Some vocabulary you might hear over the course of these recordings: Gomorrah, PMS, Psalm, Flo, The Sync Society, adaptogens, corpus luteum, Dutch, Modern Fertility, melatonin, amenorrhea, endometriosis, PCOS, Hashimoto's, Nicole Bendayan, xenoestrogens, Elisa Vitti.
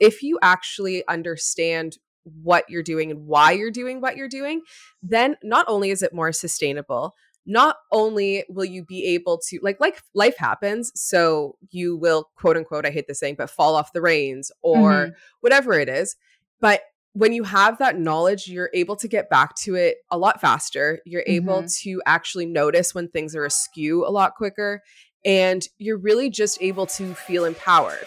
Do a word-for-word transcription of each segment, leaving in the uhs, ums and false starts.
if you actually understand what you're doing and why you're doing what you're doing, then not only is it more sustainable, not only will you be able to, like, like life happens. So you will, quote unquote, I hate this saying, but fall off the reins or mm-hmm. whatever it is. But when you have that knowledge, you're able to get back to it a lot faster. You're mm-hmm. able to actually notice when things are askew a lot quicker. And you're really just able to feel empowered.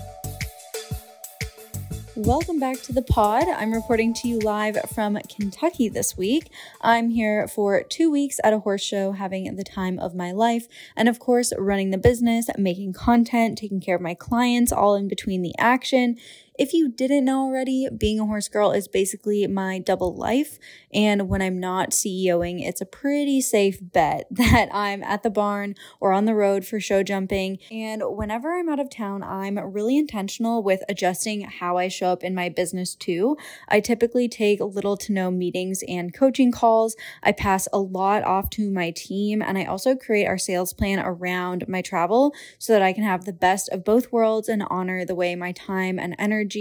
Welcome back to the pod. I'm reporting to you live from Kentucky this week. I'm here for two weeks at a horse show, having the time of my life, and of course, running the business, making content, taking care of my clients, all in between the action. If you didn't know already, being a horse girl is basically my double life. And when I'm not CEOing, it's a pretty safe bet that I'm at the barn or on the road for show jumping. And whenever I'm out of town, I'm really intentional with adjusting how I show up in my business too. I typically take little to no meetings and coaching calls. I pass a lot off to my team, and I also create our sales plan around my travel so that I can have the best of both worlds and honor the way my time and energy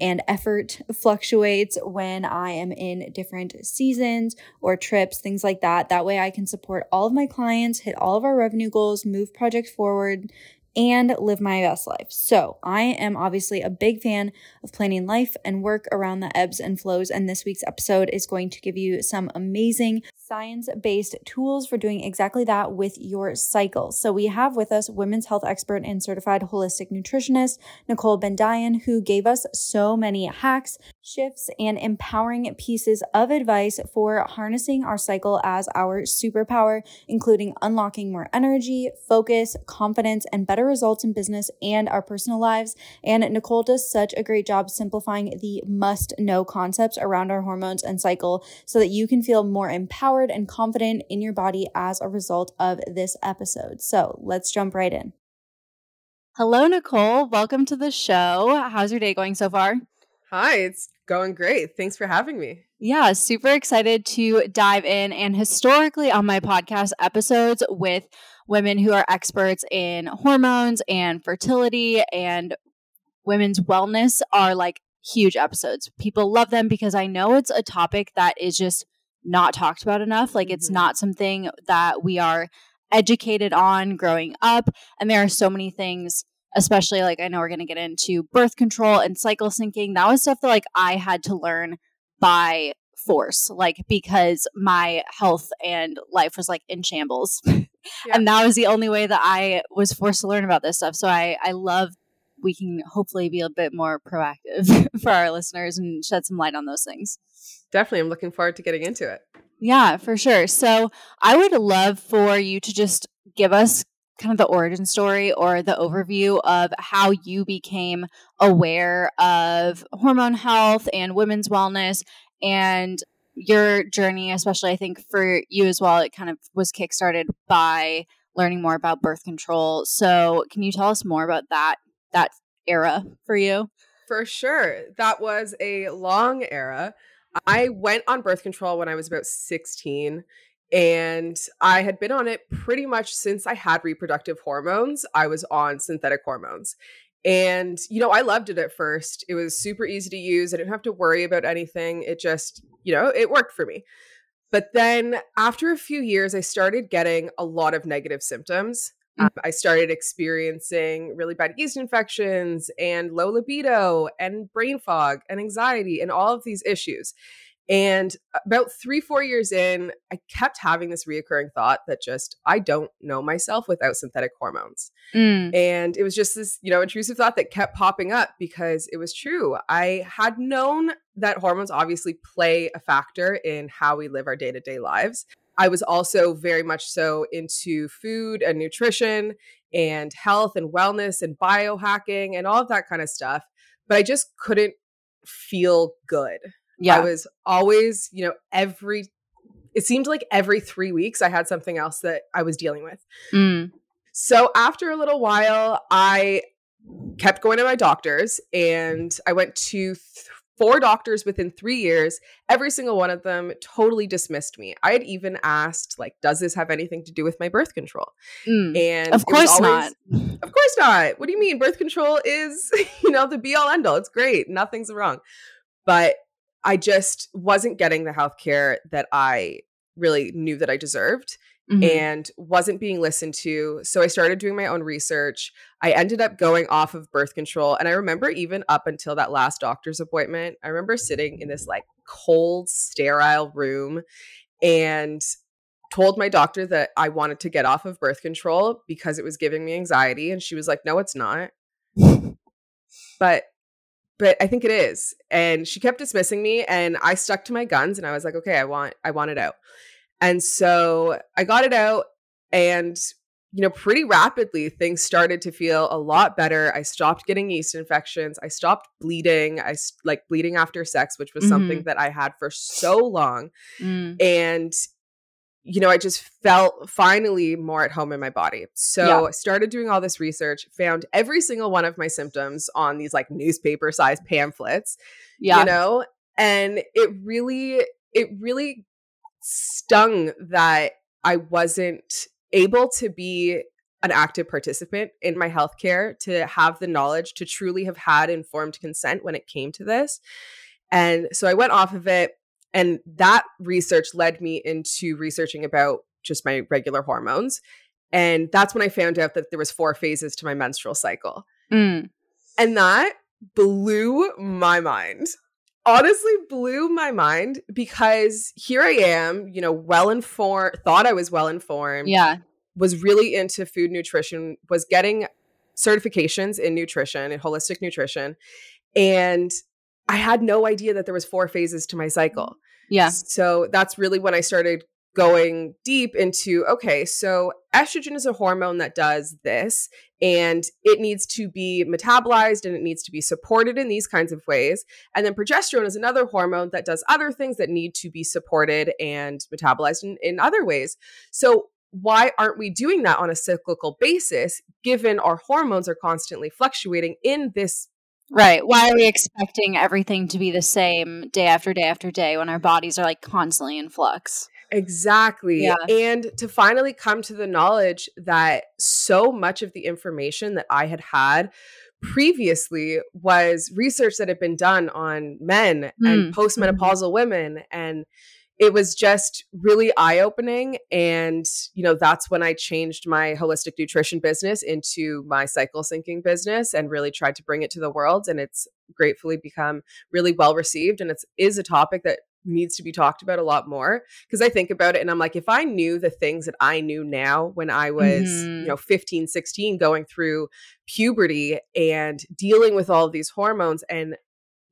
and effort fluctuates when I am in different seasons or trips, things like that. That way I can support all of my clients, hit all of our revenue goals, move projects forward, and live my best life. So I am obviously a big fan of planning life and work around the ebbs and flows. And this week's episode is going to give you some amazing science-based tools for doing exactly that with your cycle. So we have with us women's health expert and certified holistic nutritionist, Nicole Bendayan, who gave us so many hacks, shifts, and empowering pieces of advice for harnessing our cycle as our superpower, including unlocking more energy, focus, confidence, and better results in business and our personal lives. And Nicole does such a great job simplifying the must-know concepts around our hormones and cycle so that you can feel more empowered and confident in your body as a result of this episode. So let's jump right in. Hello, Nicole. Welcome to the show. How's your day going so far? Hi, it's going great. Thanks for having me. Yeah, super excited to dive in. And historically on my podcast episodes with women who are experts in hormones and fertility and women's wellness are like huge episodes. People love them because I know it's a topic that is just not talked about enough. Like it's mm-hmm. not something that we are educated on growing up. And there are so many things, especially like I know we're going to get into birth control and cycle syncing. That was stuff that like I had to learn by force, like because my health and life was like in shambles. Yeah. And that was the only way that I was forced to learn about this stuff. So I, I love we can hopefully be a bit more proactive for our listeners and shed some light on those things. Definitely. I'm looking forward to getting into it. Yeah, for sure. So I would love for you to just give us kind of the origin story or the overview of how you became aware of hormone health and women's wellness and your journey, especially I think for you as well, it kind of was kickstarted by learning more about birth control. So can you tell us more about that, that era for you? For sure. That was a long era. I went on birth control when I was about sixteen, and I had been on it pretty much since I had reproductive hormones. I was on synthetic hormones. And, you know, I loved it at first. It was super easy to use. I didn't have to worry about anything. It just, you know, it worked for me. But then after a few years, I started getting a lot of negative symptoms. Um, I started experiencing really bad yeast infections and low libido and brain fog and anxiety and all of these issues. And about three, four years in, I kept having this reoccurring thought that just, I don't know myself without synthetic hormones. Mm. And it was just this, you know, intrusive thought that kept popping up because it was true. I had known that hormones obviously play a factor in how we live our day-to-day lives. I was also very much so into food and nutrition and health and wellness and biohacking and all of that kind of stuff. But I just couldn't feel good. Yeah. I was always, you know, every it seemed like every three weeks I had something else that I was dealing with. Mm. So after a little while, I kept going to my doctors, and I went to th- four doctors within three years. Every single one of them totally dismissed me. I had even asked, like, does this have anything to do with my birth control? Mm. And of course always, not. Of course not. What do you mean? Birth control is, you know, the be all end all. It's great. Nothing's wrong. But I just wasn't getting the healthcare that I really knew that I deserved. Mm-hmm. And wasn't being listened to. So I started doing my own research. I ended up going off of birth control. And I remember even up until that last doctor's appointment, I remember sitting in this like cold, sterile room and told my doctor that I wanted to get off of birth control because it was giving me anxiety. And she was like, no, it's not. But But I think it is. And she kept dismissing me, and I stuck to my guns, and I was like, okay, I want I want it out. And so I got it out, and, you know, pretty rapidly things started to feel a lot better. I stopped getting yeast infections. I stopped bleeding. I like bleeding after sex, which was mm-hmm. something that I had for so long. Mm. And, you know, I just felt finally more at home in my body. So yeah. I started doing all this research, found every single one of my symptoms on these like newspaper sized pamphlets, yeah. you know, and it really, it really stung that I wasn't able to be an active participant in my healthcare, to have the knowledge, to truly have had informed consent when it came to this. And so I went off of it, and that research led me into researching about just my regular hormones. And that's when I found out that there was four phases to my menstrual cycle. Mm. And that blew my mind. Honestly blew my mind, because here I am, you know, well-informed, thought I was well-informed, yeah. was really into food nutrition, was getting certifications in nutrition, in holistic nutrition, and I had no idea that there was four phases to my cycle. Yeah. So that's really when I started going deep into, okay, so estrogen is a hormone that does this, and it needs to be metabolized, and it needs to be supported in these kinds of ways. And then progesterone is another hormone that does other things that need to be supported and metabolized in, in other ways. So why aren't we doing that on a cyclical basis, given our hormones are constantly fluctuating in this? Right. Why are we expecting everything to be the same day after day after day when our bodies are like constantly in flux? Exactly. Yeah. And to finally come to the knowledge that so much of the information that I had had previously was research that had been done on men mm. and postmenopausal mm. women. And it was just really eye-opening. And, you know, that's when I changed my holistic nutrition business into my cycle syncing business and really tried to bring it to the world. And it's gratefully become really well-received. And it is a topic that needs to be talked about a lot more, because I think about it and I'm like, if I knew the things that I knew now when I was, mm-hmm. you know, fifteen, sixteen, going through puberty and dealing with all of these hormones and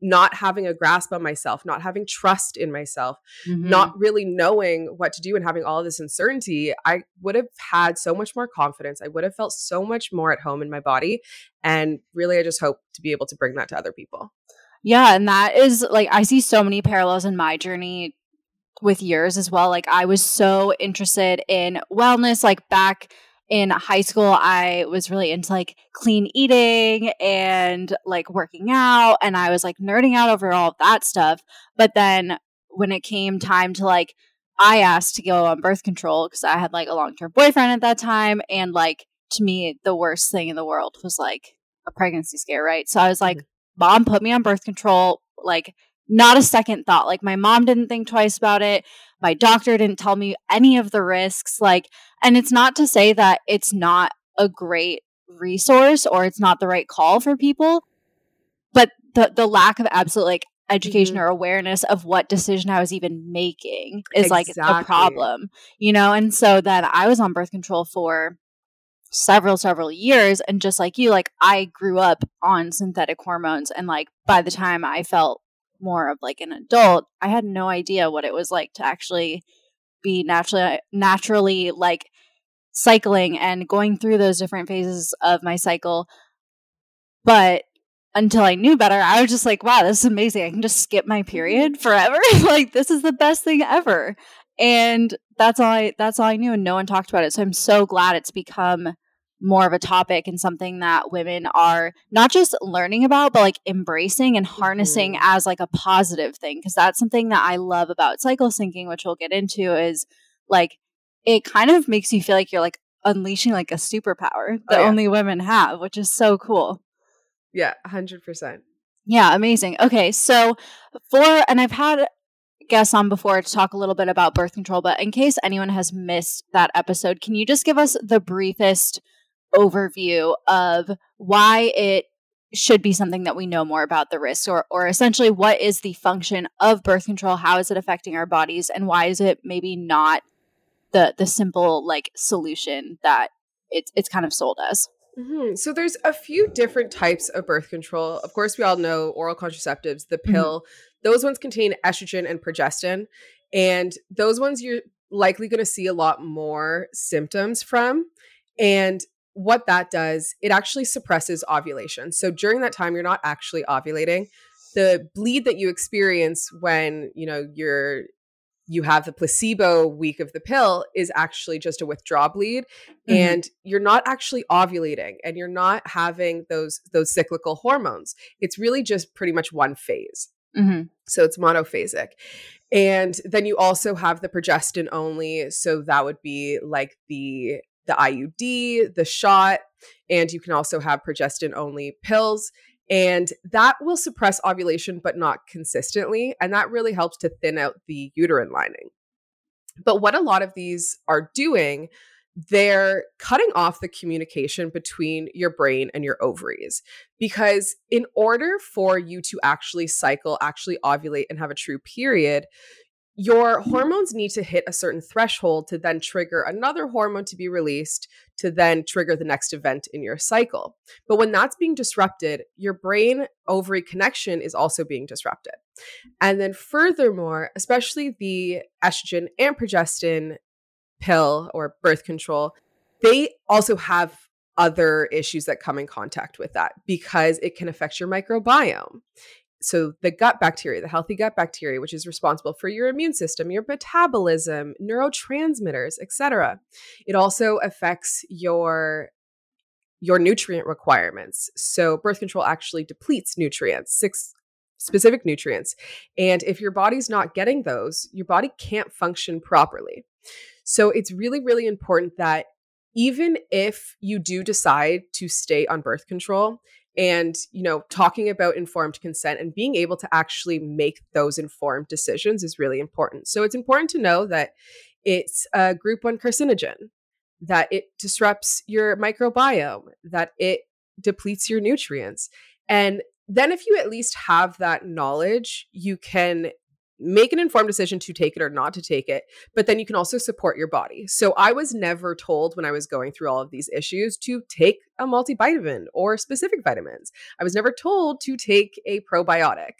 not having a grasp on myself, not having trust in myself, mm-hmm. not really knowing what to do and having all of this uncertainty, I would have had so much more confidence. I would have felt so much more at home in my body. And really, I just hope to be able to bring that to other people. Yeah. And that is like, I see so many parallels in my journey with yours as well. Like I was so interested in wellness. Like back in high school, I was really into like clean eating and like working out. And I was like nerding out over all of that stuff. But then when it came time to like, I asked to go on birth control because I had like a long-term boyfriend at that time. And like, to me, the worst thing in the world was like a pregnancy scare, right? So I was like, mm-hmm. Mom put me on birth control, like not a second thought. Like my mom didn't think twice about it. My doctor didn't tell me any of the risks. Like, and it's not to say that it's not a great resource or it's not the right call for people, but the, the lack of absolute like education mm-hmm. or awareness of what decision I was even making is exactly. like a problem, you know? And so then I was on birth control for several, several years. And just like you, like I grew up on synthetic hormones. And like, by the time I felt more of like an adult, I had no idea what it was like to actually be naturally, naturally like cycling and going through those different phases of my cycle. But until I knew better, I was just like, wow, this is amazing. I can just skip my period forever. Like, this is the best thing ever. And that's all I, that's all I knew, and no one talked about it. So I'm so glad it's become more of a topic and something that women are not just learning about, but like embracing and harnessing mm-hmm. as like a positive thing. Cause that's something that I love about cycle syncing, which we'll get into, is like, it kind of makes you feel like you're like unleashing like a superpower that oh, yeah. only women have, which is so cool. Yeah. A hundred percent. Yeah. Amazing. Okay. So for, and I've had guests on before to talk a little bit about birth control, but in case anyone has missed that episode, can you just give us the briefest overview of why it should be something that we know more about, the risks, or or essentially what is the function of birth control, how is it affecting our bodies, and why is it maybe not the the simple like solution that it's it's kind of sold as? Mm-hmm. So there's a few different types of birth control. Of course, we all know oral contraceptives, the pill. Mm-hmm. Those ones contain estrogen and progestin, and those ones you're likely going to see a lot more symptoms from. And what that does, it actually suppresses ovulation. So during that time, you're not actually ovulating. The bleed that you experience when, you know, you're, you have the placebo week of the pill is actually just a withdrawal bleed, mm-hmm. and you're not actually ovulating, and you're not having those, those cyclical hormones. It's really just pretty much one phase. Mm-hmm. So it's monophasic. And then you also have the progestin only. So that would be like the the I U D, the shot, and you can also have progestin-only pills. And that will suppress ovulation, but not consistently. And that really helps to thin out the uterine lining. But what a lot of these are doing, they're cutting off the communication between your brain and your ovaries. Because in order for you to actually cycle, actually ovulate, and have a true period, your hormones need to hit a certain threshold to then trigger another hormone to be released to then trigger the next event in your cycle. But when that's being disrupted, your brain-ovary connection is also being disrupted. And then furthermore, especially the estrogen and progestin pill or birth control, they also have other issues that come in contact with that because it can affect your microbiome. So the gut bacteria, the healthy gut bacteria, which is responsible for your immune system, your metabolism, neurotransmitters, et cetera. It also affects your, your nutrient requirements. So birth control actually depletes nutrients, six specific nutrients. And if your body's not getting those, your body can't function properly. So it's really, really important that even if you do decide to stay on birth control, and, you know, talking about informed consent and being able to actually make those informed decisions is really important. So it's important to know that it's a group one carcinogen, that it disrupts your microbiome, that it depletes your nutrients. And then if you at least have that knowledge, you can make an informed decision to take it or not to take it, but then you can also support your body. So I was never told when I was going through all of these issues to take a multivitamin or specific vitamins. I was never told to take a probiotic.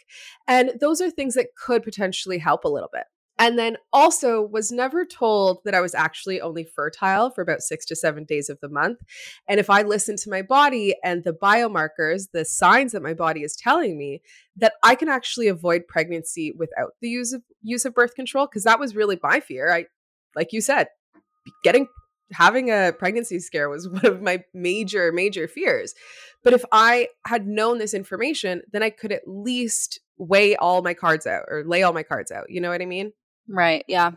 And those are things that could potentially help a little bit. And then also was never told that I was actually only fertile for about six to seven days of the month. And if I listen to my body and the biomarkers, the signs that my body is telling me, that I can actually avoid pregnancy without the use of use of birth control, because that was really my fear. I, like you said, getting having a pregnancy scare was one of my major, major fears. But if I had known this information, then I could at least weigh all my cards out or lay all my cards out. You know what I mean? Right. Yeah.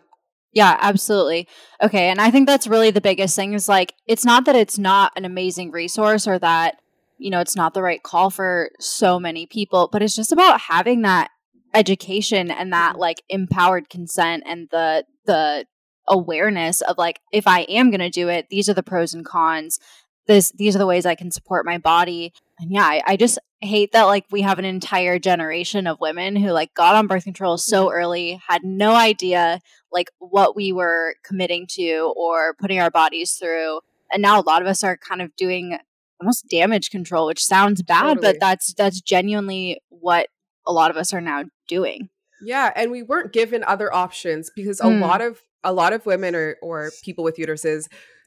Yeah, absolutely. Okay. And I think that's really the biggest thing is like, it's not that it's not an amazing resource or that, you know, it's not the right call for so many people, but it's just about having that education and that like empowered consent and the, the awareness of like, if I am going to do it, these are the pros and cons. This, these are the ways I can support my body. And yeah, I, I just hate that like we have an entire generation of women who like got on birth control so early, had no idea like what we were committing to or putting our bodies through. And now a lot of us are kind of doing almost damage control, which sounds bad, totally. But that's that's genuinely what a lot of us are now doing. Yeah, and we weren't given other options because a mm. lot of a lot of women or or people with uteruses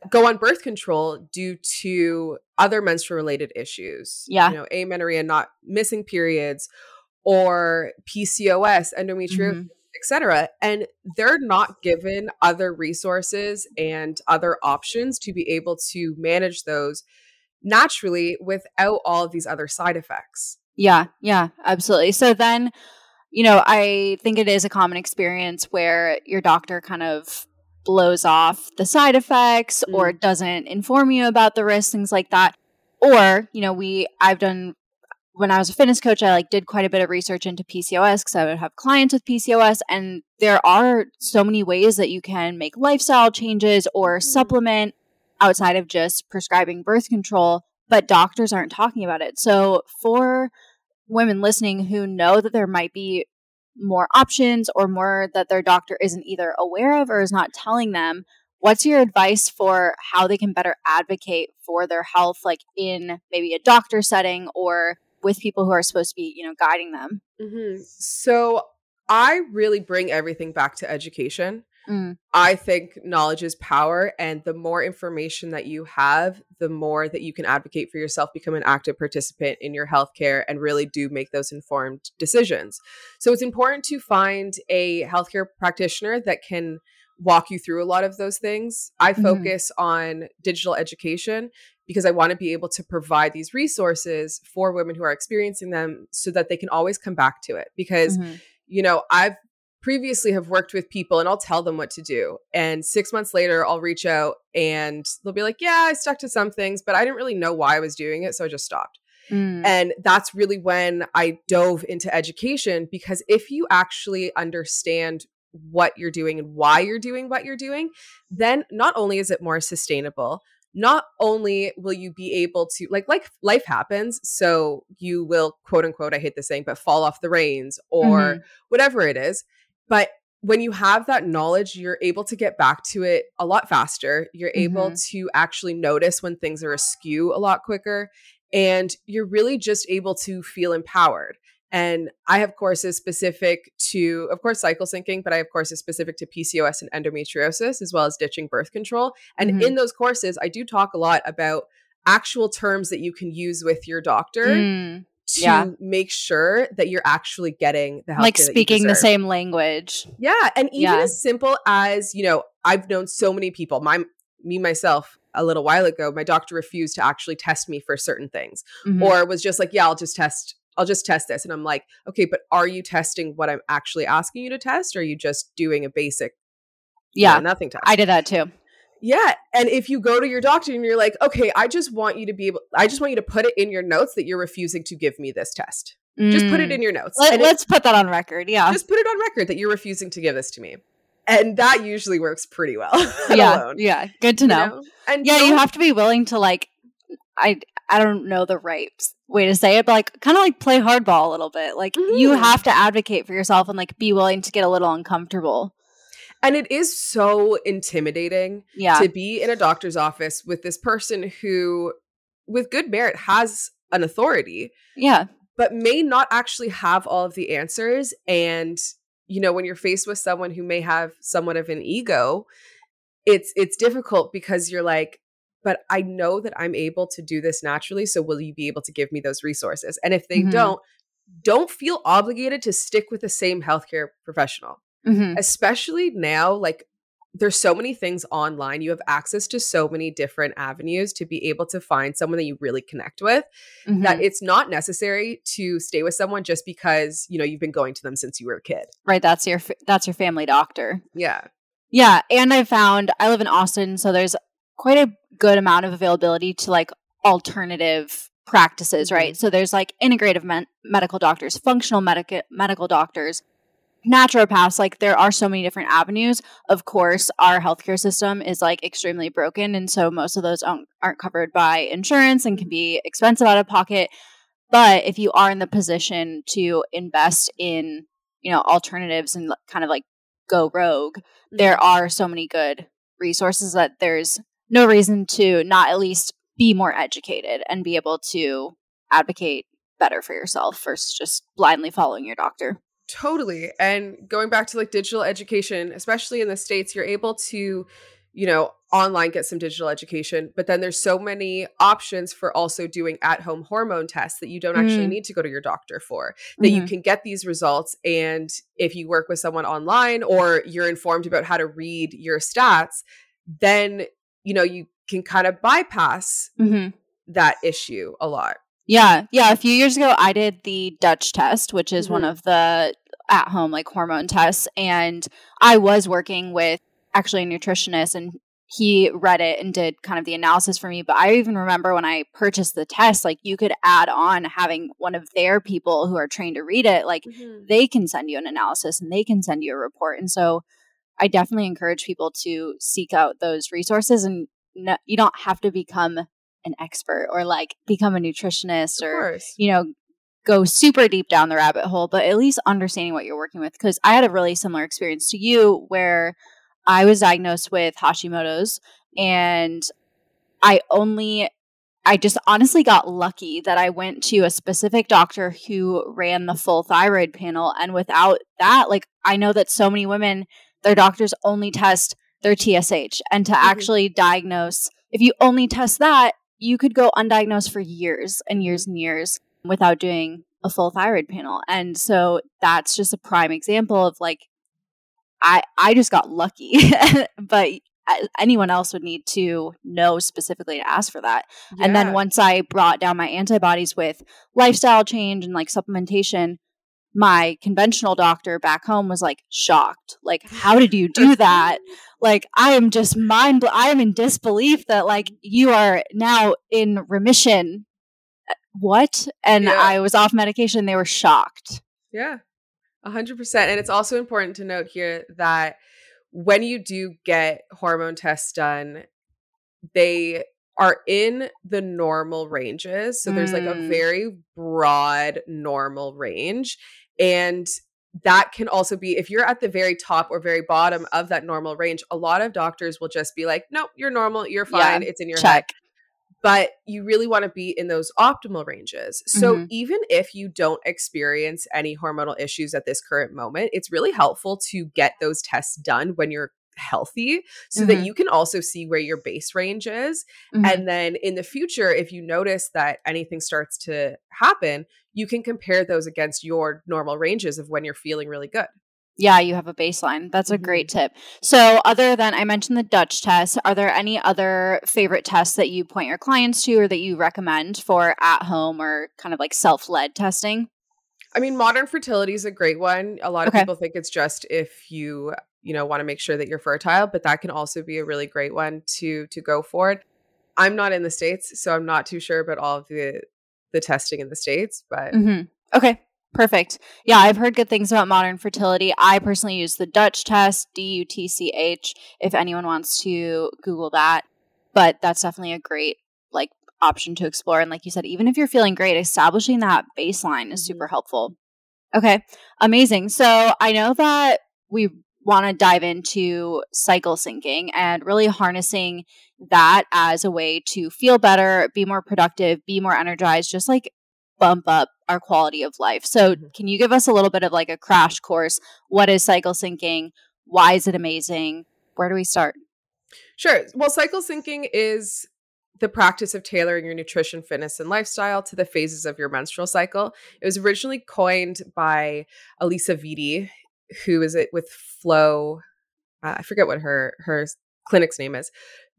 go on birth control due to other menstrual related issues. Yeah. You know, amenorrhea, not missing periods, or P C O S, endometriosis, mm-hmm. et cetera. And they're not given other resources and other options to be able to manage those naturally without all of these other side effects. Yeah, yeah, absolutely. So then, you know, I think it is a common experience where your doctor kind of blows off the side effects mm. or doesn't inform you about the risks, things like that. Or, you know, we, I've done, when I was a fitness coach, I like did quite a bit of research into P C O S because I would have clients with P C O S, and there are so many ways that you can make lifestyle changes or supplement outside of just prescribing birth control, but doctors aren't talking about it. So for women listening who know that there might be more options or more that their doctor isn't either aware of or is not telling them, what's your advice for how they can better advocate for their health, like in maybe a doctor setting or with people who are supposed to be, you know, guiding them? Mm-hmm. So I really bring everything back to education. Mm. I think knowledge is power, and the more information that you have, the more that you can advocate for yourself, become an active participant in your healthcare, and really do make those informed decisions. So it's important to find a healthcare practitioner that can walk you through a lot of those things. I focus mm-hmm. on digital education because I want to be able to provide these resources for women who are experiencing them so that they can always come back to it. Because, mm-hmm. you know, I've previously have worked with people and I'll tell them what to do. And six months later, I'll reach out and they'll be like, yeah, I stuck to some things, but I didn't really know why I was doing it. So I just stopped. Mm. And that's really when I dove into education, because if you actually understand what you're doing and why you're doing what you're doing, then not only is it more sustainable, not only will you be able to, like, like life happens. So you will, quote unquote, I hate this saying, but fall off the reins or mm-hmm. whatever it is. But when you have that knowledge, you're able to get back to it a lot faster. You're mm-hmm. able to actually notice when things are askew a lot quicker. And you're really just able to feel empowered. And I have courses specific to, of course, cycle syncing, but I have courses specific to P C O S and endometriosis, as well as ditching birth control. And mm-hmm. in those courses, I do talk a lot about actual terms that you can use with your doctor mm. to yeah. make sure that you're actually getting the health like speaking the same language. Yeah. And even yeah. as simple as, you know, I've known so many people, my me, myself, a little while ago, my doctor refused to actually test me for certain things mm-hmm. or was just like, yeah, I'll just test I'll just test this. And I'm like, okay, but are you testing what I'm actually asking you to test? Or are you just doing a basic yeah, you know, nothing test? I did that too. Yeah. And if you go to your doctor and you're like, okay, I just want you to be able, I just want you to put it in your notes that you're refusing to give me this test. Mm. Just put it in your notes. Let, let's it, put that on record. Yeah. Just put it on record that you're refusing to give this to me. And that usually works pretty well. yeah. Alone. Yeah. Good to know. You know? And yeah. You have to be willing to like, I I don't know the right way to say it, but like kind of like play hardball a little bit. Like mm-hmm. you have to advocate for yourself and like be willing to get a little uncomfortable. And it is so intimidating yeah. to be in a doctor's office with this person who, with good merit, has an authority. Yeah. But may not actually have all of the answers. And, you know, when you're faced with someone who may have somewhat of an ego, it's it's difficult because you're like, but I know that I'm able to do this naturally. So will you be able to give me those resources? And if they mm-hmm. don't, don't feel obligated to stick with the same healthcare professional, mm-hmm. especially now, like there's so many things online. You have access to so many different avenues to be able to find someone that you really connect with, mm-hmm. that it's not necessary to stay with someone just because, you know, you've been going to them since you were a kid. Right. That's your, that's your family doctor. Yeah. Yeah. And I found, I live in Austin, so there's quite a good amount of availability to like alternative practices, right? Mm-hmm. So there's like integrative me- medical doctors, functional medic- medical doctors, naturopaths, like there are so many different avenues. Of course, our healthcare system is like extremely broken. And so most of those aren't, aren't covered by insurance and can be expensive out of pocket. But if you are in the position to invest in, you know, alternatives and kind of like go rogue, mm-hmm. there are so many good resources that there's no reason to not at least be more educated and be able to advocate better for yourself versus just blindly following your doctor. Totally. And going back to like digital education, especially in the States, you're able to you know, online, get some digital education. But then there's so many options for also doing at-home hormone tests that you don't mm-hmm. actually need to go to your doctor for, that mm-hmm. you can get these results. And if you work with someone online or you're informed about how to read your stats, then, you know, you can kind of bypass mm-hmm. that issue a lot. Yeah. Yeah. A few years ago, I did the Dutch test, which is mm-hmm. one of the at-home like hormone tests. And I was working with actually a nutritionist, and he read it and did kind of the analysis for me. But I even remember when I purchased the test, like you could add on having one of their people who are trained to read it, like mm-hmm. they can send you an analysis and they can send you a report. And so I definitely encourage people to seek out those resources, and no, you don't have to become an expert or like become a nutritionist of or, course. you know, go super deep down the rabbit hole, but at least understanding what you're working with. Because I had a really similar experience to you where I was diagnosed with Hashimoto's, and I only, I just honestly got lucky that I went to a specific doctor who ran the full thyroid panel. And without that, like I know that so many women, their doctors only test their T S H, and to mm-hmm. actually diagnose, if you only test that, you could go undiagnosed for years and years and years without doing a full thyroid panel. And so that's just a prime example of like, I, I just got lucky, but anyone else would need to know specifically to ask for that. Yeah. And then once I brought down my antibodies with lifestyle change and like supplementation, my conventional doctor back home was like shocked. Like, how did you do that? Like, I am just mind blown. I am in disbelief that like you are now in remission. What? And yeah. I was off medication. They were shocked. Yeah. A hundred percent. And it's also important to note here that when you do get hormone tests done, they are in the normal ranges. So mm. there's like a very broad normal range. And that can also be, if you're at the very top or very bottom of that normal range, a lot of doctors will just be like, nope, you're normal. You're fine. Yeah, it's in your check. Head. But you really want to be in those optimal ranges. So mm-hmm. even if you don't experience any hormonal issues at this current moment, it's really helpful to get those tests done when you're healthy so mm-hmm. that you can also see where your base range is. Mm-hmm. And then in the future, if you notice that anything starts to happen, you can compare those against your normal ranges of when you're feeling really good. Yeah, you have a baseline. That's a great tip. So other than, I mentioned the Dutch test, are there any other favorite tests that you point your clients to or that you recommend for at home or kind of like self-led testing? I mean, Modern Fertility is a great one. A lot of okay. people think it's just if you, you know, want to make sure that you're fertile, but that can also be a really great one to to go for. I'm not in the States, so I'm not too sure about all of the, the testing in the States, but... Mm-hmm. Okay. Perfect. Yeah, I've heard good things about Modern Fertility. I personally use the Dutch test, D U T C H, if anyone wants to Google that. But that's definitely a great like option to explore. And like you said, even if you're feeling great, establishing that baseline is super helpful. Okay, amazing. So I know that we want to dive into cycle syncing and really harnessing that as a way to feel better, be more productive, be more energized, just like bump up our quality of life. So can you give us a little bit of like a crash course? What is cycle syncing? Why is it amazing? Where do we start? Sure. Well, cycle syncing is the practice of tailoring your nutrition, fitness, and lifestyle to the phases of your menstrual cycle. It was originally coined by Elisa Vitti, who is it with Flo. Uh, I forget what her, her clinic's name is.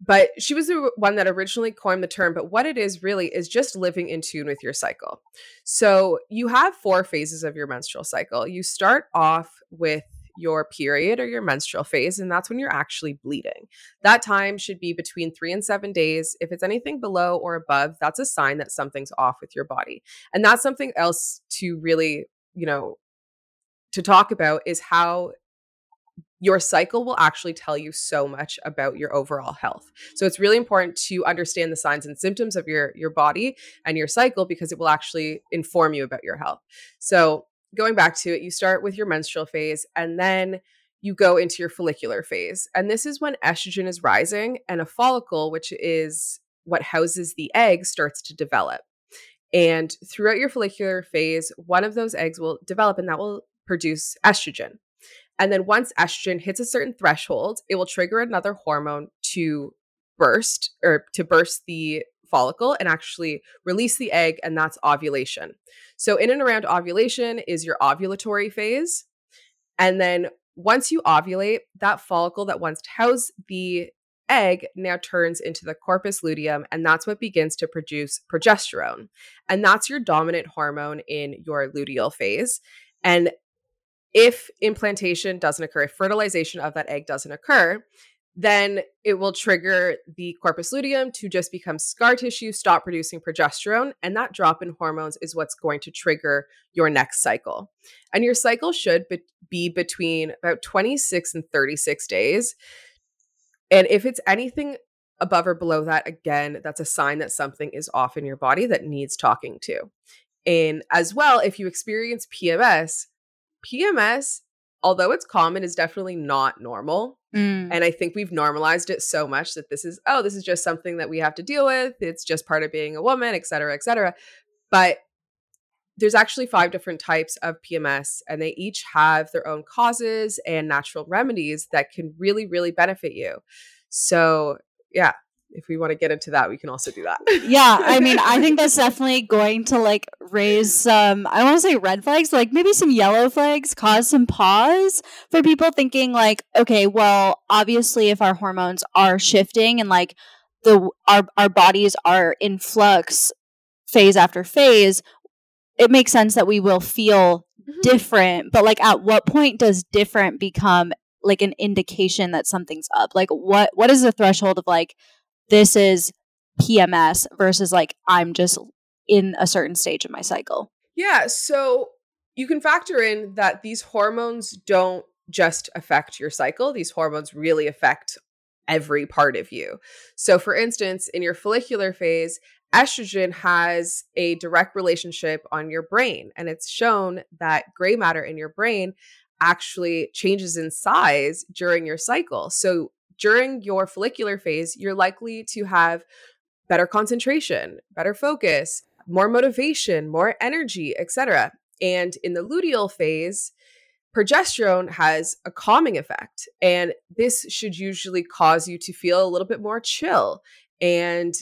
But she was the one that originally coined the term, but what it is really is just living in tune with your cycle. So you have four phases of your menstrual cycle. You start off with your period or your menstrual phase, and that's when you're actually bleeding. That time should be between three and seven days. If it's anything below or above, that's a sign that something's off with your body. And that's something else to really, you know, to talk about is how your cycle will actually tell you so much about your overall health. So it's really important to understand the signs and symptoms of your, your body and your cycle because it will actually inform you about your health. So going back to it, you start with your menstrual phase and then you go into your follicular phase. And this is when estrogen is rising and a follicle, which is what houses the egg, starts to develop. And throughout your follicular phase, one of those eggs will develop and that will produce estrogen. And then once estrogen hits a certain threshold, it will trigger another hormone to burst or to burst the follicle and actually release the egg, and that's ovulation. So in and around ovulation is your ovulatory phase. And then once you ovulate, that follicle that once housed the egg now turns into the corpus luteum, and that's what begins to produce progesterone. And that's your dominant hormone in your luteal phase. And if implantation doesn't occur, if fertilization of that egg doesn't occur, then it will trigger the corpus luteum to just become scar tissue, stop producing progesterone, and that drop in hormones is what's going to trigger your next cycle. And your cycle should be, be between about twenty-six and thirty-six days. And if it's anything above or below that, again, that's a sign that something is off in your body that needs talking to. And as well, if you experience P M S, P M S, although it's common, is definitely not normal. Mm. And I think we've normalized it so much that this is, oh, this is just something that we have to deal with. It's just part of being a woman, et cetera, et cetera. But there's actually five different types of P M S, and they each have their own causes and natural remedies that can really, really benefit you. So yeah, if we want to get into that, we can also do that. Yeah. I mean, I think that's definitely going to like raise some, I want to say red flags, like maybe some yellow flags, cause some pause for people thinking like, okay, well, obviously if our hormones are shifting and like the, our, our bodies are in flux phase after phase, it makes sense that we will feel mm-hmm. different, but like at what point does different become like an indication that something's up? Like what, what is the threshold of like, this is P M S versus like, I'm just in a certain stage of my cycle? Yeah. So you can factor in that these hormones don't just affect your cycle. These hormones really affect every part of you. So for instance, in your follicular phase, estrogen has a direct relationship on your brain, and it's shown that gray matter in your brain actually changes in size during your cycle. So during your follicular phase, you're likely to have better concentration, better focus, more motivation, more energy, et cetera. And in the luteal phase, progesterone has a calming effect, and this should usually cause you to feel a little bit more chill, and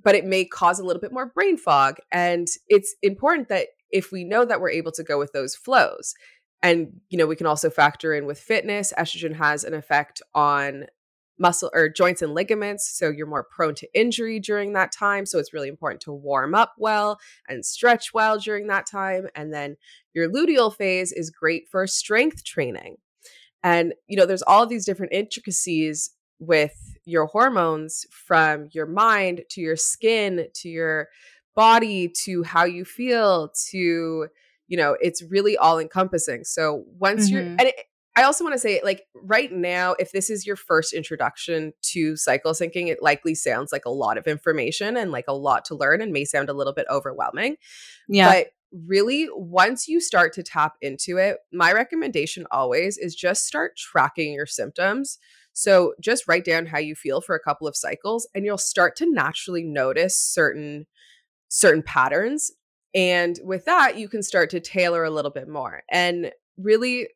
but it may cause a little bit more brain fog. And it's important that if we know that, we're able to go with those flows. And, you know, we can also factor in with fitness, estrogen has an effect on muscle or joints and ligaments. So you're more prone to injury during that time. So it's really important to warm up well and stretch well during that time. And then your luteal phase is great for strength training. And, you know, there's all of these different intricacies with your hormones, from your mind to your skin to your body to how you feel to, you know, it's really all encompassing. So once mm-hmm. you're, and it, I also want to say, like, right now, if this is your first introduction to cycle syncing, it likely sounds like a lot of information and like a lot to learn and may sound a little bit overwhelming. Yeah. But really, once you start to tap into it, my recommendation always is just start tracking your symptoms. So just write down how you feel for a couple of cycles, and you'll start to naturally notice certain certain patterns. And with that, you can start to tailor a little bit more. And really,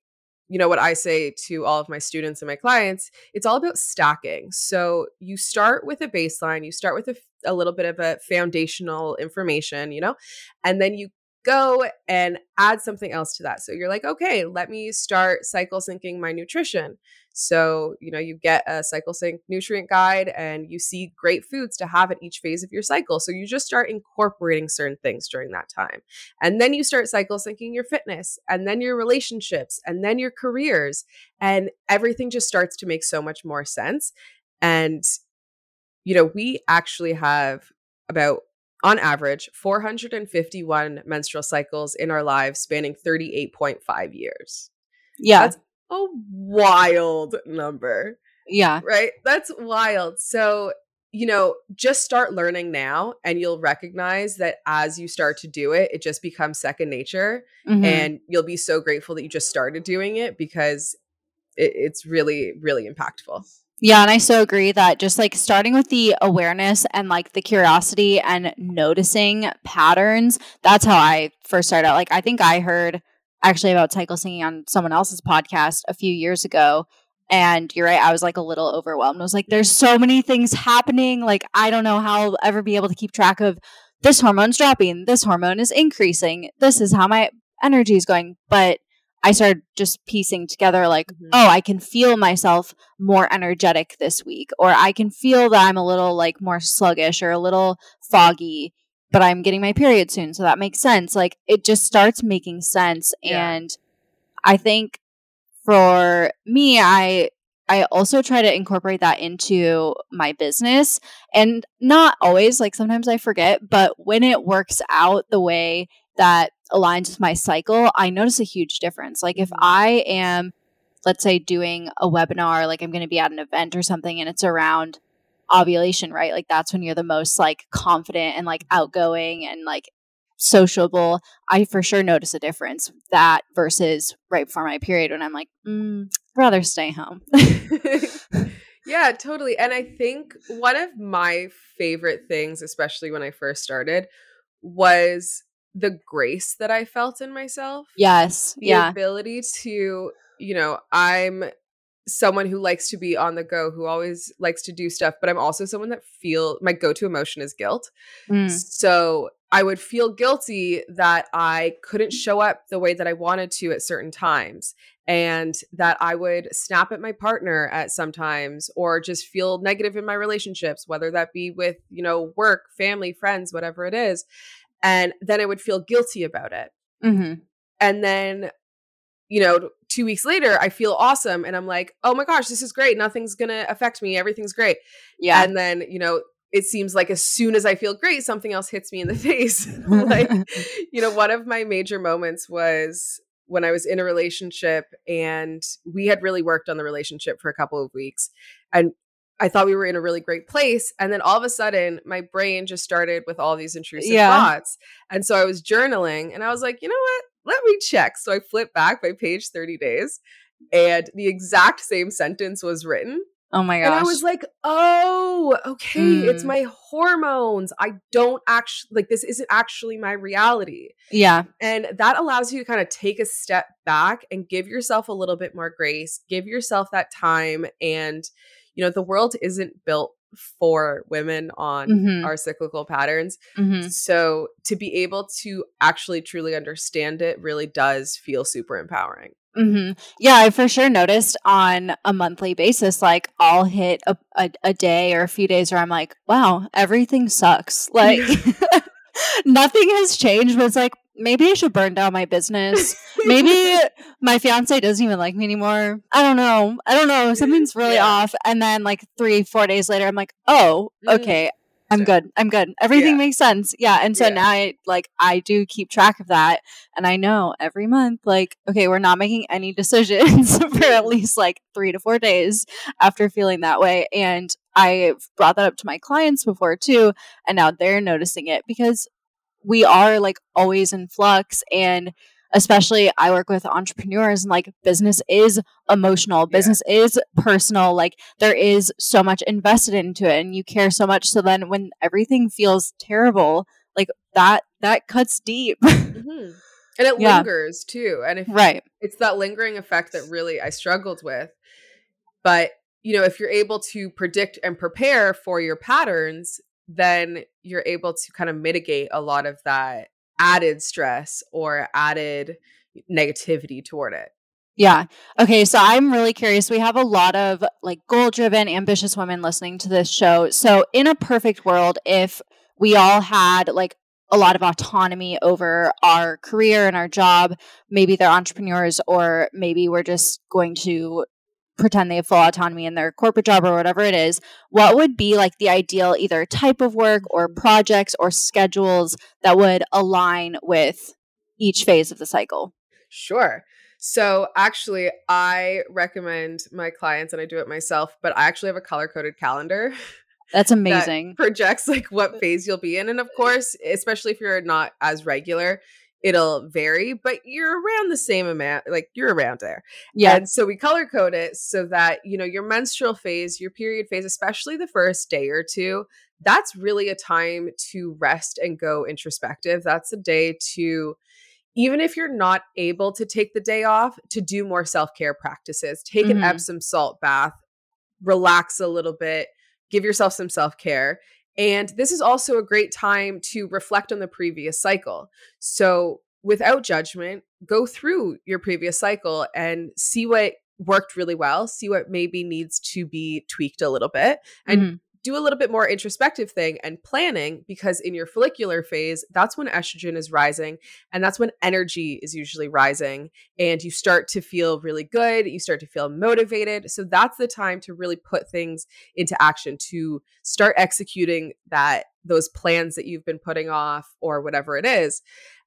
you know, what I say to all of my students and my clients, it's all about stacking. So you start with a baseline, you start with a, a little bit of a foundational information, you know, and then you go and add something else to that. So you're like, okay, let me start cycle syncing my nutrition. So, you know, you get a cycle sync nutrient guide and you see great foods to have at each phase of your cycle. So you just start incorporating certain things during that time. And then you start cycle syncing your fitness, and then your relationships, and then your careers, and everything just starts to make so much more sense. And, you know, we actually have about on average, four hundred fifty-one menstrual cycles in our lives spanning thirty-eight point five years. Yeah. That's a wild number. Yeah. Right? That's wild. So, you know, just start learning now, and you'll recognize that as you start to do it, it just becomes second nature. Mm-hmm. And you'll be so grateful that you just started doing it, because it, it's really, really impactful. Yeah. And I so agree that just like starting with the awareness and like the curiosity and noticing patterns, that's how I first started out. Like, I think I heard, actually about cycle syncing on someone else's podcast a few years ago. And you're right, I was like a little overwhelmed. I was like, there's so many things happening. Like, I don't know how I'll ever be able to keep track of this hormone's dropping, this hormone is increasing, this is how my energy is going. But I started just piecing together like, mm-hmm. oh, I can feel myself more energetic this week, or I can feel that I'm a little like more sluggish or a little foggy, but I'm getting my period soon. So that makes sense. Like it just starts making sense. Yeah. And I think for me, I, I also try to incorporate that into my business, and not always, like sometimes I forget, but when it works out the way that aligns with my cycle, I notice a huge difference. Like if I am, let's say, doing a webinar, like I'm going to be at an event or something, and it's around ovulation, right? Like that's when you're the most like confident and like outgoing and like sociable. I for sure notice a difference, that versus right before my period when I'm like, mm, I'd rather stay home. Yeah, totally. And I think one of my favorite things, especially when I first started, was the grace that I felt in myself. Yes. The yeah. ability to, you know, I'm someone who likes to be on the go, who always likes to do stuff, but I'm also someone that feel my go-to emotion is guilt. Mm. So I would feel guilty that I couldn't show up the way that I wanted to at certain times, and that I would snap at my partner at sometimes, or just feel negative in my relationships, whether that be with, you know, work, family, friends, whatever it is. And then I would feel guilty about it. Mm-hmm. And then, you know, two weeks later, I feel awesome. And I'm like, oh my gosh, this is great. Nothing's going to affect me. Everything's great. Yeah. And then, you know, it seems like as soon as I feel great, something else hits me in the face. Like, you know, one of my major moments was when I was in a relationship, and we had really worked on the relationship for a couple of weeks. And I thought we were in a really great place. And then all of a sudden, my brain just started with all these intrusive yeah. thoughts. And so I was journaling, and I was like, you know what? Let me check. So I flipped back my page thirty days, and the exact same sentence was written. Oh my gosh. And I was like, oh, okay, mm. it's my hormones. I don't actually, like, this isn't actually my reality. Yeah. And that allows you to kind of take a step back and give yourself a little bit more grace, give yourself that time. And you know, the world isn't built for women on mm-hmm. our cyclical patterns. Mm-hmm. So to be able to actually truly understand it really does feel super empowering. Mm-hmm. Yeah, I for sure noticed on a monthly basis, like I'll hit a, a, a day or a few days where I'm like, wow, everything sucks. Like nothing has changed, but it's like, maybe I should burn down my business. Maybe my fiance doesn't even like me anymore. I don't know. I don't know. Something's really yeah. off. And then like three, four days later, I'm like, oh, okay. I'm Sorry. good. I'm good. Everything yeah. makes sense. Yeah. And so yeah. now I like, I do keep track of that. And I know every month, like, okay, we're not making any decisions for at least like three to four days after feeling that way. And I've brought that up to my clients before too. And now they're noticing it, because we are like always in flux. And especially I work with entrepreneurs, and like business is emotional, business yeah. is personal. Like there is so much invested into it, and you care so much. So then when everything feels terrible, like that, that cuts deep. Mm-hmm. And it yeah. lingers too. And if right. it's that lingering effect that really I struggled with. But you know, if you're able to predict and prepare for your patterns, then you're able to kind of mitigate a lot of that added stress or added negativity toward it. Yeah. Okay. So I'm really curious. We have a lot of like goal-driven, ambitious women listening to this show. So in a perfect world, if we all had like a lot of autonomy over our career and our job, maybe they're entrepreneurs, or maybe we're just going to pretend they have full autonomy in their corporate job or whatever it is, what would be like the ideal either type of work or projects or schedules that would align with each phase of the cycle? Sure. So actually, I recommend my clients, and I do it myself, but I actually have a color-coded calendar. That's amazing. That projects like what phase you'll be in. And of course, especially if you're not as regular, it'll vary, but you're around the same amount, like you're around there. Yeah. And so we color code it so that, you know, your menstrual phase, your period phase, especially the first day or two, that's really a time to rest and go introspective. That's a day to even if you're not able to take the day off, to do more self-care practices. Take mm-hmm. an Epsom salt bath, relax a little bit, give yourself some self-care. And this is also a great time to reflect on the previous cycle. So without judgment, go through your previous cycle and see what worked really well, see what maybe needs to be tweaked a little bit, and mm-hmm. do a little bit more introspective thing and planning, because in your follicular phase, that's when estrogen is rising and that's when energy is usually rising, and you start to feel really good. You start to feel motivated. So that's the time to really put things into action, to start executing that, those plans that you've been putting off or whatever it is.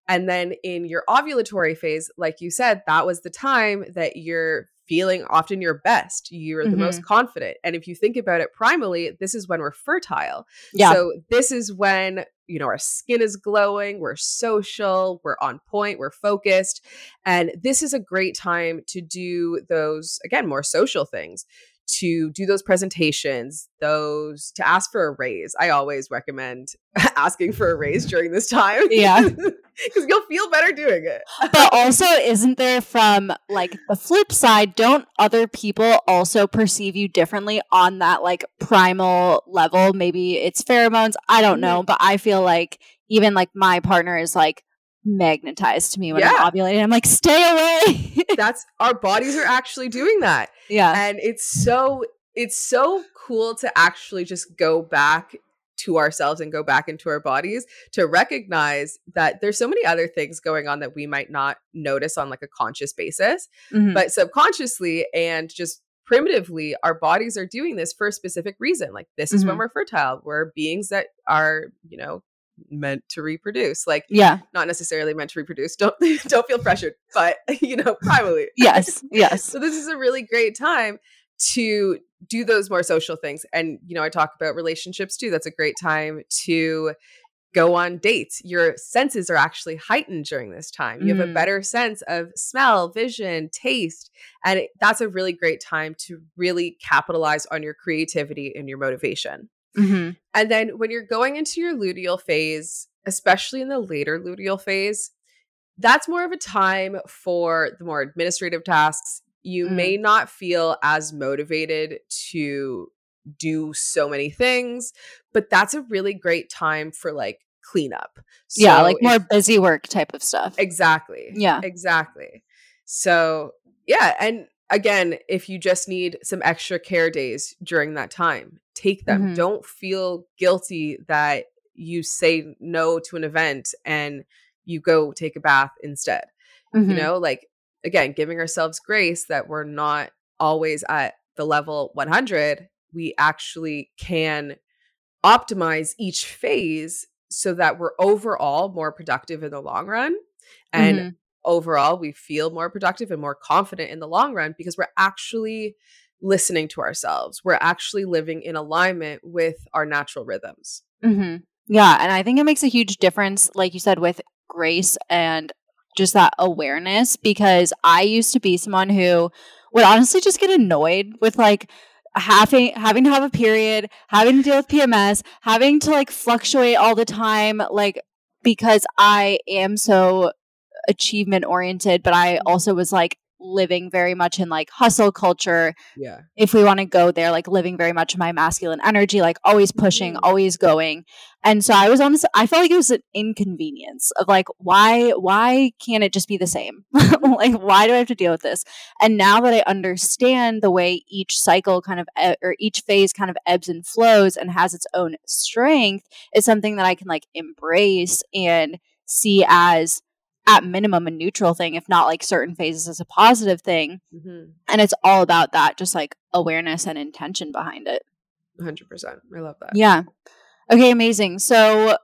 And then in your ovulatory phase, like you said, that was the time that you're feeling often your best. You're the mm-hmm. most confident. And if you think about it primally, this is when we're fertile. Yeah. So this is when, you know, our skin is glowing, we're social, we're on point, we're focused. And this is a great time to do those, again, more social things, to do those presentations, those, to ask for a raise. I always recommend asking for a raise during this time. Yeah. Because you'll feel better doing it. But also, isn't there, from like the flip side, don't other people also perceive you differently on that like primal level? Maybe it's pheromones. I don't know. But I feel like even like my partner is like magnetized to me when yeah. I'm ovulating. I'm like, stay away. That's, our bodies are actually doing that. Yeah. And it's so, it's so cool to actually just go back to ourselves and go back into our bodies to recognize that there's so many other things going on that we might not notice on like a conscious basis, mm-hmm. but subconsciously and just primitively, our bodies are doing this for a specific reason. Like this is mm-hmm. when we're fertile. We're beings that are, you know, meant to reproduce. Like, yeah, not necessarily meant to reproduce. Don't don't feel pressured, but you know, probably. Yes, yes. So this is a really great time to do those more social things. And, you know, I talk about relationships too. That's a great time to go on dates. Your senses are actually heightened during this time. You mm. have a better sense of smell, vision, taste. And it, that's a really great time to really capitalize on your creativity and your motivation. Mm-hmm. And then when you're going into your luteal phase, especially in the later luteal phase, that's more of a time for the more administrative tasks. You mm. may not feel as motivated to do so many things, but that's a really great time for like cleanup. So yeah, like more if, busy work type of stuff. Exactly. Yeah. Exactly. So yeah. And again, if you just need some extra care days during that time, take them. Mm-hmm. Don't feel guilty that you say no to an event and you go take a bath instead. Mm-hmm. You know, like, again, giving ourselves grace that we're not always at the level one hundred, we actually can optimize each phase so that we're overall more productive in the long run. And mm-hmm. overall, we feel more productive and more confident in the long run because we're actually listening to ourselves. We're actually living in alignment with our natural rhythms. Mm-hmm. Yeah. And I think it makes a huge difference, like you said, with grace and just that awareness, because I used to be someone who would honestly just get annoyed with like having having to have a period, having to deal with P M S, having to like fluctuate all the time, like because I am so achievement oriented, but I also was like living very much in like hustle culture. Yeah. If we want to go there, like living very much my masculine energy, like always pushing, mm-hmm. always going. And so I was honestly, I felt like it was an inconvenience of like, why, why can't it just be the same? Like, why do I have to deal with this? And now that I understand the way each cycle kind of, e- or each phase kind of ebbs and flows and has its own strength, is something that I can like embrace and see as, at minimum, a neutral thing, if not like certain phases as a positive thing. Mm-hmm. And it's all about that, just like awareness and intention behind it. one hundred percent. I love that. Yeah. Okay, amazing. So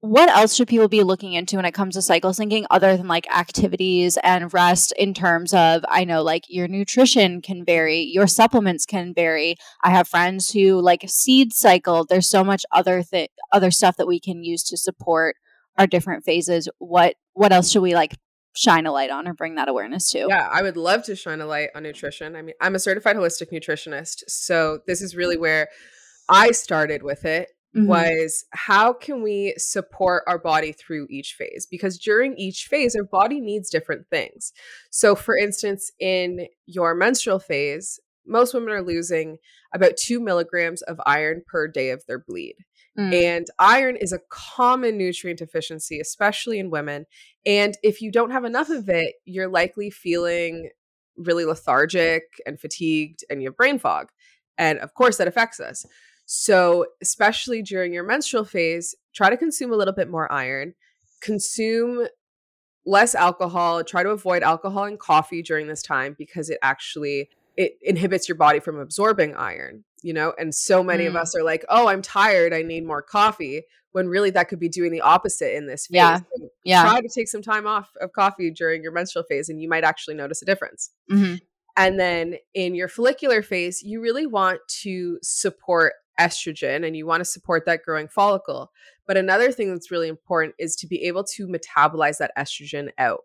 what else should people be looking into when it comes to cycle syncing, other than like activities and rest, in terms of, I know like your nutrition can vary, your supplements can vary. I have friends who like seed cycle. There's so much other th- other stuff that we can use to support our different phases. What what else should we like shine a light on or bring that awareness to? Yeah, I would love to shine a light on nutrition. I mean, I'm a certified holistic nutritionist, so this is really where I started with it. mm-hmm. was how can we support our body through each phase? Because during each phase, our body needs different things. So for instance, in your menstrual phase, most women are losing about two milligrams of iron per day of their bleed. Mm. And iron is a common nutrient deficiency, especially in women. And if you don't have enough of it, you're likely feeling really lethargic and fatigued, and you have brain fog. And of course, that affects us. So especially during your menstrual phase, try to consume a little bit more iron, consume less alcohol, try to avoid alcohol and coffee during this time because it actually it inhibits your body from absorbing iron, you know? And so many mm. of us are like, oh, I'm tired, I need more coffee, when really that could be doing the opposite in this phase. Yeah. So yeah. Try to take some time off of coffee during your menstrual phase and you might actually notice a difference. Mm-hmm. And then in your follicular phase, you really want to support estrogen and you want to support that growing follicle. But another thing that's really important is to be able to metabolize that estrogen out.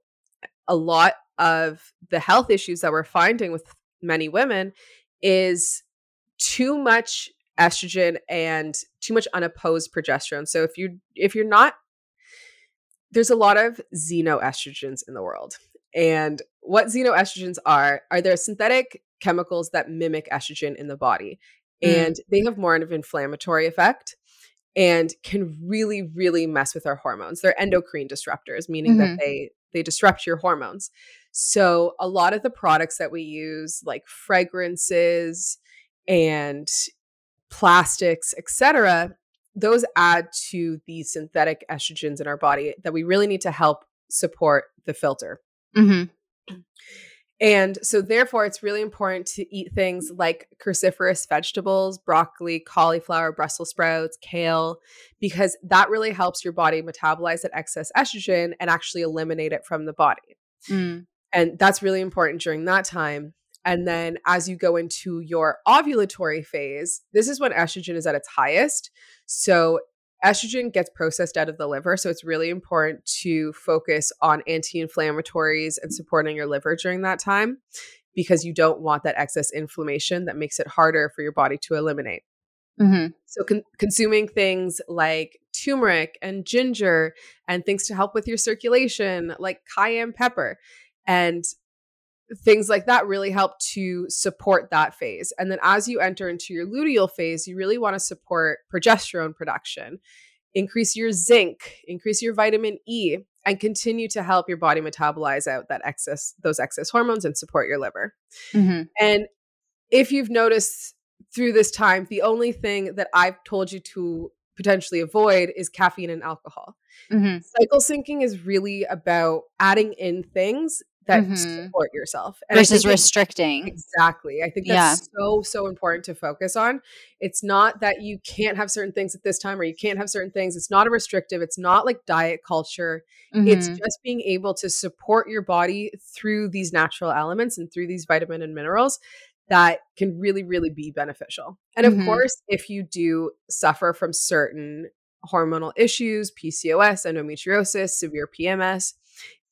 A lot of the health issues that we're finding with many women is too much estrogen and too much unopposed progesterone. So if you if you're not, there's a lot of xenoestrogens in the world. And what xenoestrogens are are there synthetic chemicals that mimic estrogen in the body, and mm. they have more of an inflammatory effect and can really really mess with our hormones. They're endocrine disruptors, meaning mm-hmm. that they They disrupt your hormones. So a lot of the products that we use, like fragrances and plastics, et cetera, those add to the synthetic estrogens in our body that we really need to help support the filter. Mm-hmm. And so therefore, it's really important to eat things like cruciferous vegetables, broccoli, cauliflower, Brussels sprouts, kale, because that really helps your body metabolize that excess estrogen and actually eliminate it from the body. Mm. And that's really important during that time. And then as you go into your ovulatory phase, this is when estrogen is at its highest. So estrogen gets processed out of the liver, so it's really important to focus on anti-inflammatories and supporting your liver during that time because you don't want that excess inflammation that makes it harder for your body to eliminate. Mm-hmm. So con- consuming things like turmeric and ginger and things to help with your circulation, like cayenne pepper and things like that, really help to support that phase. And then as you enter into your luteal phase, you really want to support progesterone production, increase your zinc, increase your vitamin E, and continue to help your body metabolize out that excess, those excess hormones, and support your liver. Mm-hmm. And if you've noticed through this time, the only thing that I've told you to potentially avoid is caffeine and alcohol. Mm-hmm. Cycle syncing is really about adding in things that mm-hmm. support yourself. And versus restricting. Exactly. I think that's yeah. so, so important to focus on. It's not that you can't have certain things at this time or you can't have certain things. It's not a restrictive. It's not like diet culture. Mm-hmm. It's just being able to support your body through these natural elements and through these vitamin and minerals that can really, really be beneficial. And of mm-hmm. course, if you do suffer from certain hormonal issues, P C O S, endometriosis, severe P M S,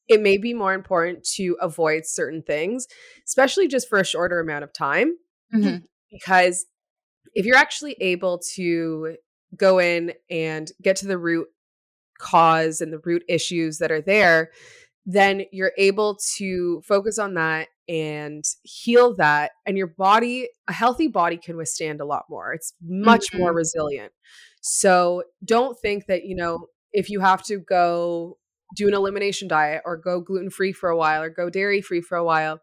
it may be more important to avoid certain things, especially just for a shorter amount of time, mm-hmm. because if you're actually able to go in and get to the root cause and the root issues that are there, then you're able to focus on that and heal that. And your body, a healthy body, can withstand a lot more. It's much mm-hmm. more resilient. So don't think that, you know, if you have to go do an elimination diet or go gluten-free for a while or go dairy-free for a while,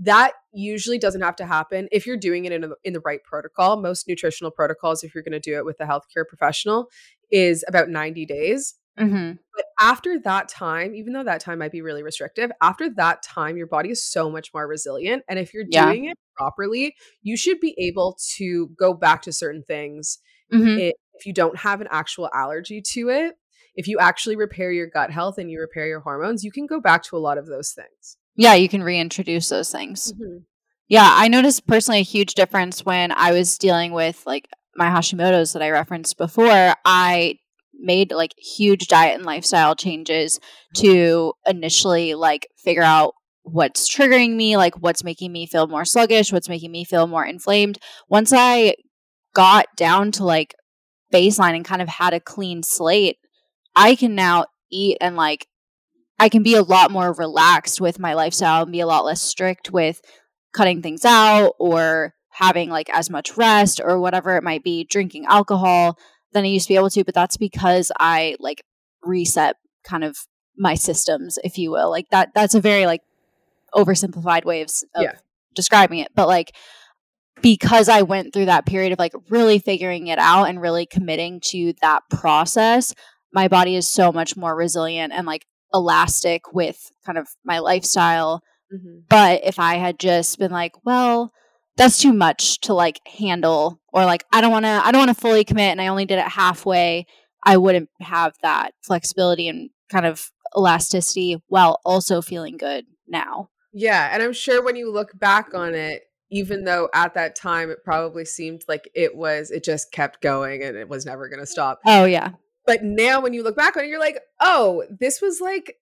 that usually doesn't have to happen if you're doing it in, a, in the right protocol. Most nutritional protocols, if you're going to do it with a healthcare professional, is about ninety days. Mm-hmm. But after that time, even though that time might be really restrictive, after that time, your body is so much more resilient. And if you're doing yeah. it properly, you should be able to go back to certain things mm-hmm. if, if you don't have an actual allergy to it. If you actually repair your gut health and you repair your hormones, you can go back to a lot of those things. Yeah, you can reintroduce those things. Mm-hmm. Yeah, I noticed personally a huge difference when I was dealing with like my Hashimoto's that I referenced before. I made like huge diet and lifestyle changes to initially like figure out what's triggering me, like what's making me feel more sluggish, what's making me feel more inflamed. Once I got down to like baseline and kind of had a clean slate, I can now eat and like, I can be a lot more relaxed with my lifestyle and be a lot less strict with cutting things out or having like as much rest or whatever it might be, drinking alcohol than I used to be able to. But that's because I like reset kind of my systems, if you will. Like that, that's a very like oversimplified way of, of yeah. describing it. But like, because I went through that period of like really figuring it out and really committing to that process, my body is so much more resilient and like elastic with kind of my lifestyle. Mm-hmm. But if I had just been like, well, that's too much to like handle, or like, I don't want to, I don't want to fully commit and I only did it halfway, I wouldn't have that flexibility and kind of elasticity while also feeling good now. Yeah. And I'm sure when you look back on it, even though at that time it probably seemed like it was, it just kept going and it was never going to stop. Oh, yeah. But now when you look back on it, you're like, oh, this was like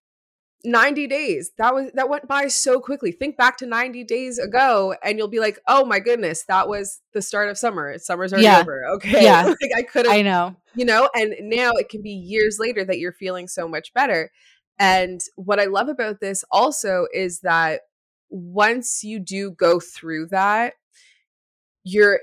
ninety days. That was, that went by so quickly. Think back to ninety days ago and you'll be like, oh my goodness, that was the start of summer. Summer's already yeah. over. Okay. Yeah. Like I could have, I know, you know, and now it can be years later that you're feeling so much better. And what I love about this also is that once you do go through that, you're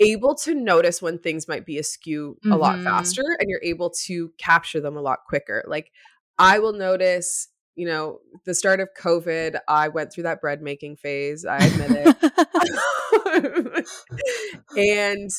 able to notice when things might be askew mm-hmm. a lot faster, and you're able to capture them a lot quicker. Like I will notice, you know, the start of COVID, I went through that bread making phase. I admit it. And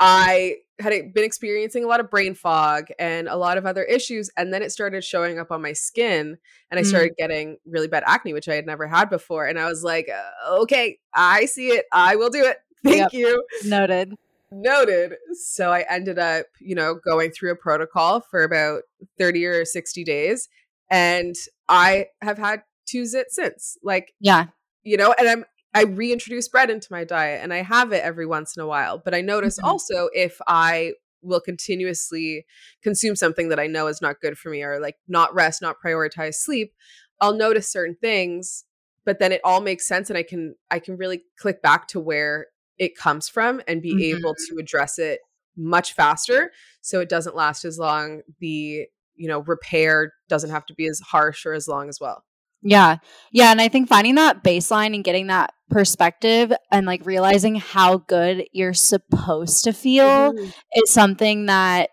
I had been experiencing a lot of brain fog and a lot of other issues. And then it started showing up on my skin and I mm. started getting really bad acne, which I had never had before. And I was like, uh, okay, I see it. I will do it. Thank yep. you. Noted. Noted. So I ended up, you know, going through a protocol for about thirty or sixty days. And I have had to zit since. Like, yeah, you know, and I'm, I reintroduce bread into my diet and I have it every once in a while. But I notice mm-hmm. also if I will continuously consume something that I know is not good for me, or like not rest, not prioritize sleep, I'll notice certain things, but then it all makes sense and I can I can really click back to where it comes from and be mm-hmm. able to address it much faster, so it doesn't last as long. The, you know, repair doesn't have to be as harsh or as long as well. Yeah. Yeah. And I think finding that baseline and getting that perspective and like realizing how good you're supposed to feel mm. is something that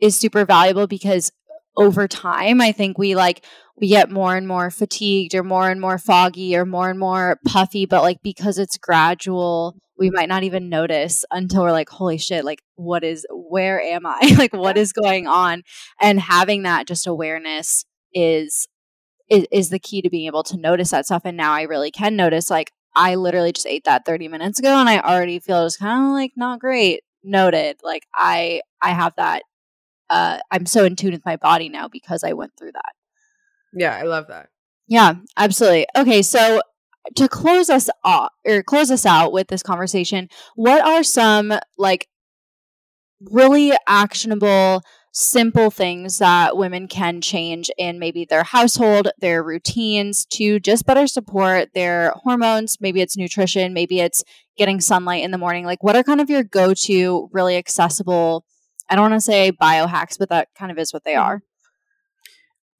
is super valuable, because over time, I think we like, we get more and more fatigued or more and more foggy or more and more puffy, but like, because it's gradual, we might not even notice until we're like, holy shit, like what is, where am I? Like what is going on? And having that just awareness is Is, is the key to being able to notice that stuff. And now I really can notice, like, I literally just ate that thirty minutes ago and I already feel just kind of like not great. Noted. Like I, I have that, uh, I'm so in tune with my body now because I went through that. Yeah. I love that. Yeah, absolutely. Okay. So to close us off or close us out with this conversation, what are some like really actionable, simple things that women can change in maybe their household, their routines, to just better support their hormones? Maybe it's nutrition, maybe it's getting sunlight in the morning. Like what are kind of your go-to really accessible, I don't want to say biohacks, but that kind of is what they are?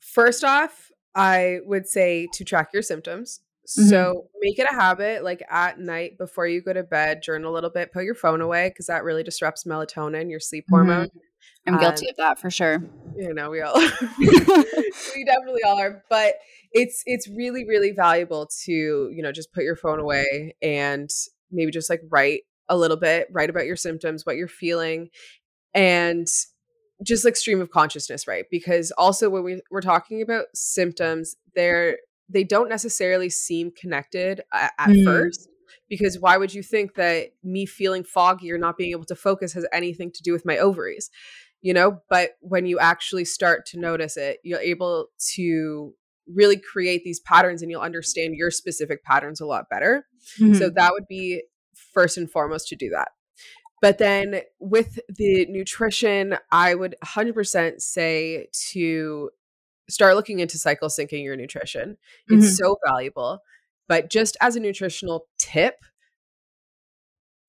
First off, I would say to track your symptoms. Mm-hmm. So make it a habit, like at night before you go to bed, journal a little bit, put your phone away, because that really disrupts melatonin, your sleep mm-hmm. hormone. I'm guilty um, of that for sure. You know, we all, we definitely all are, but it's, it's really, really valuable to, you know, just put your phone away and maybe just like write a little bit, write about your symptoms, what you're feeling, and just like stream of consciousness, right? Because also when we, we're talking about symptoms, they're, they don't necessarily seem connected at, at mm. first. Because why would you think that me feeling foggy or not being able to focus has anything to do with my ovaries, you know? But when you actually start to notice it, you're able to really create these patterns and you'll understand your specific patterns a lot better. Mm-hmm. So that would be first and foremost to do that. But then with the nutrition, I would one hundred percent say to start looking into cycle syncing your nutrition. Mm-hmm. It's so valuable. But just as a nutritional tip,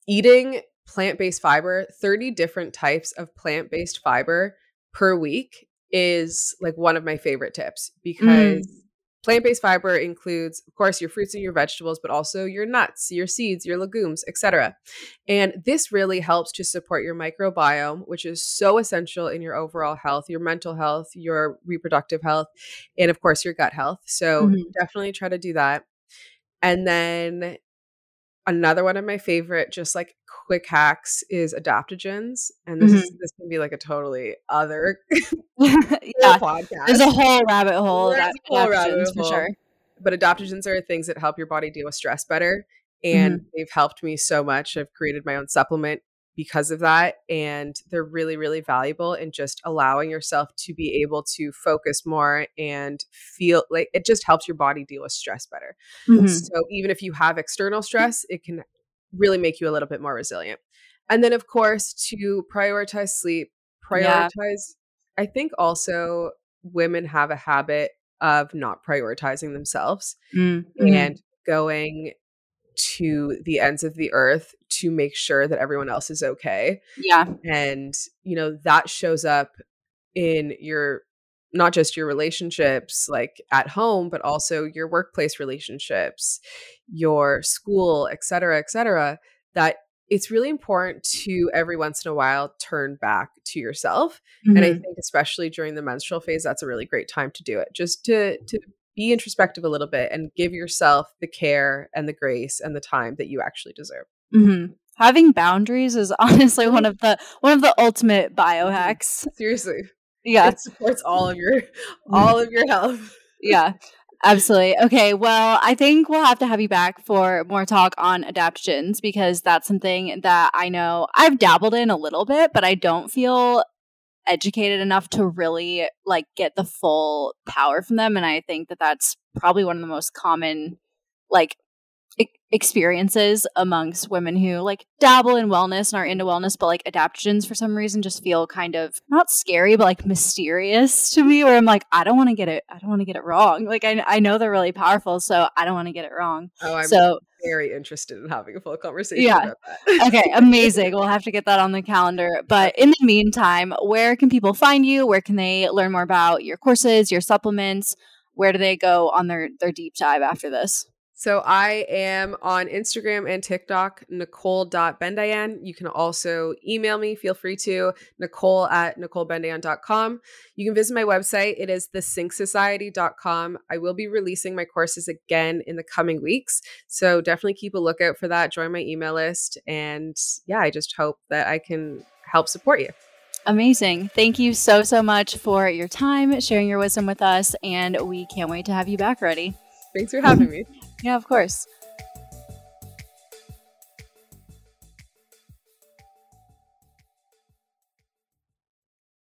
eating plant-based fiber, thirty different types of plant-based fiber per week is like one of my favorite tips, because mm. plant-based fiber includes, of course, your fruits and your vegetables, but also your nuts, your seeds, your legumes, et cetera. And this really helps to support your microbiome, which is so essential in your overall health, your mental health, your reproductive health, and of course, your gut health. So mm-hmm. definitely try to do that. And then another one of my favorite, just like quick hacks, is adaptogens. And this mm-hmm. is, this can be like a totally other yeah. podcast. There's a whole rabbit hole. There's a whole rabbit hole. For sure. But adaptogens are things that help your body deal with stress better. And mm-hmm. they've helped me so much. I've created my own supplement because of that. And they're really, really valuable in just allowing yourself to be able to focus more and feel like it just helps your body deal with stress better. Mm-hmm. So even if you have external stress, it can really make you a little bit more resilient. And then of course, to prioritize sleep, prioritize, yeah. I think also women have a habit of not prioritizing themselves mm-hmm. and going to the ends of the earth to make sure that everyone else is okay. Yeah. And, you know, that shows up in your, not just your relationships like at home, but also your workplace relationships, your school, et cetera, et cetera, that it's really important to every once in a while turn back to yourself. Mm-hmm. And I think especially during the menstrual phase, that's a really great time to do it, just to, to, be introspective a little bit and give yourself the care and the grace and the time that you actually deserve. Mm-hmm. Having boundaries is honestly one of the one of the ultimate biohacks. Seriously. Yeah. It supports all of your all of your health. Yeah. Absolutely. Okay. Well, I think we'll have to have you back for more talk on adaptogens, because that's something that I know I've dabbled in a little bit, but I don't feel educated enough to really like get the full power from them. And I think that that's probably one of the most common like e- experiences amongst women who like dabble in wellness and are into wellness, but like adaptogens for some reason just feel kind of not scary, but like mysterious to me, where I'm like, I don't want to get it. I don't want to get it wrong. Like I, I know they're really powerful, so I don't want to get it wrong. Oh, I'm so very interested in having a full conversation yeah. about that. Okay, amazing. We'll have to get that on the calendar. But in the meantime, where can people find you? Where can they learn more about your courses, your supplements? Where do they go on their, their deep dive after this? So I am on Instagram and TikTok, Nicole dot Bendayan. You can also email me, feel free to, Nicole at Nicole Bendayan dot com. You can visit my website. It is the sync society dot com. I will be releasing my courses again in the coming weeks, so definitely keep a lookout for that. Join my email list. And yeah, I just hope that I can help support you. Amazing. Thank you so, so much for your time, sharing your wisdom with us. And we can't wait to have you back, Reddy. Thanks for having me. Yeah, of course.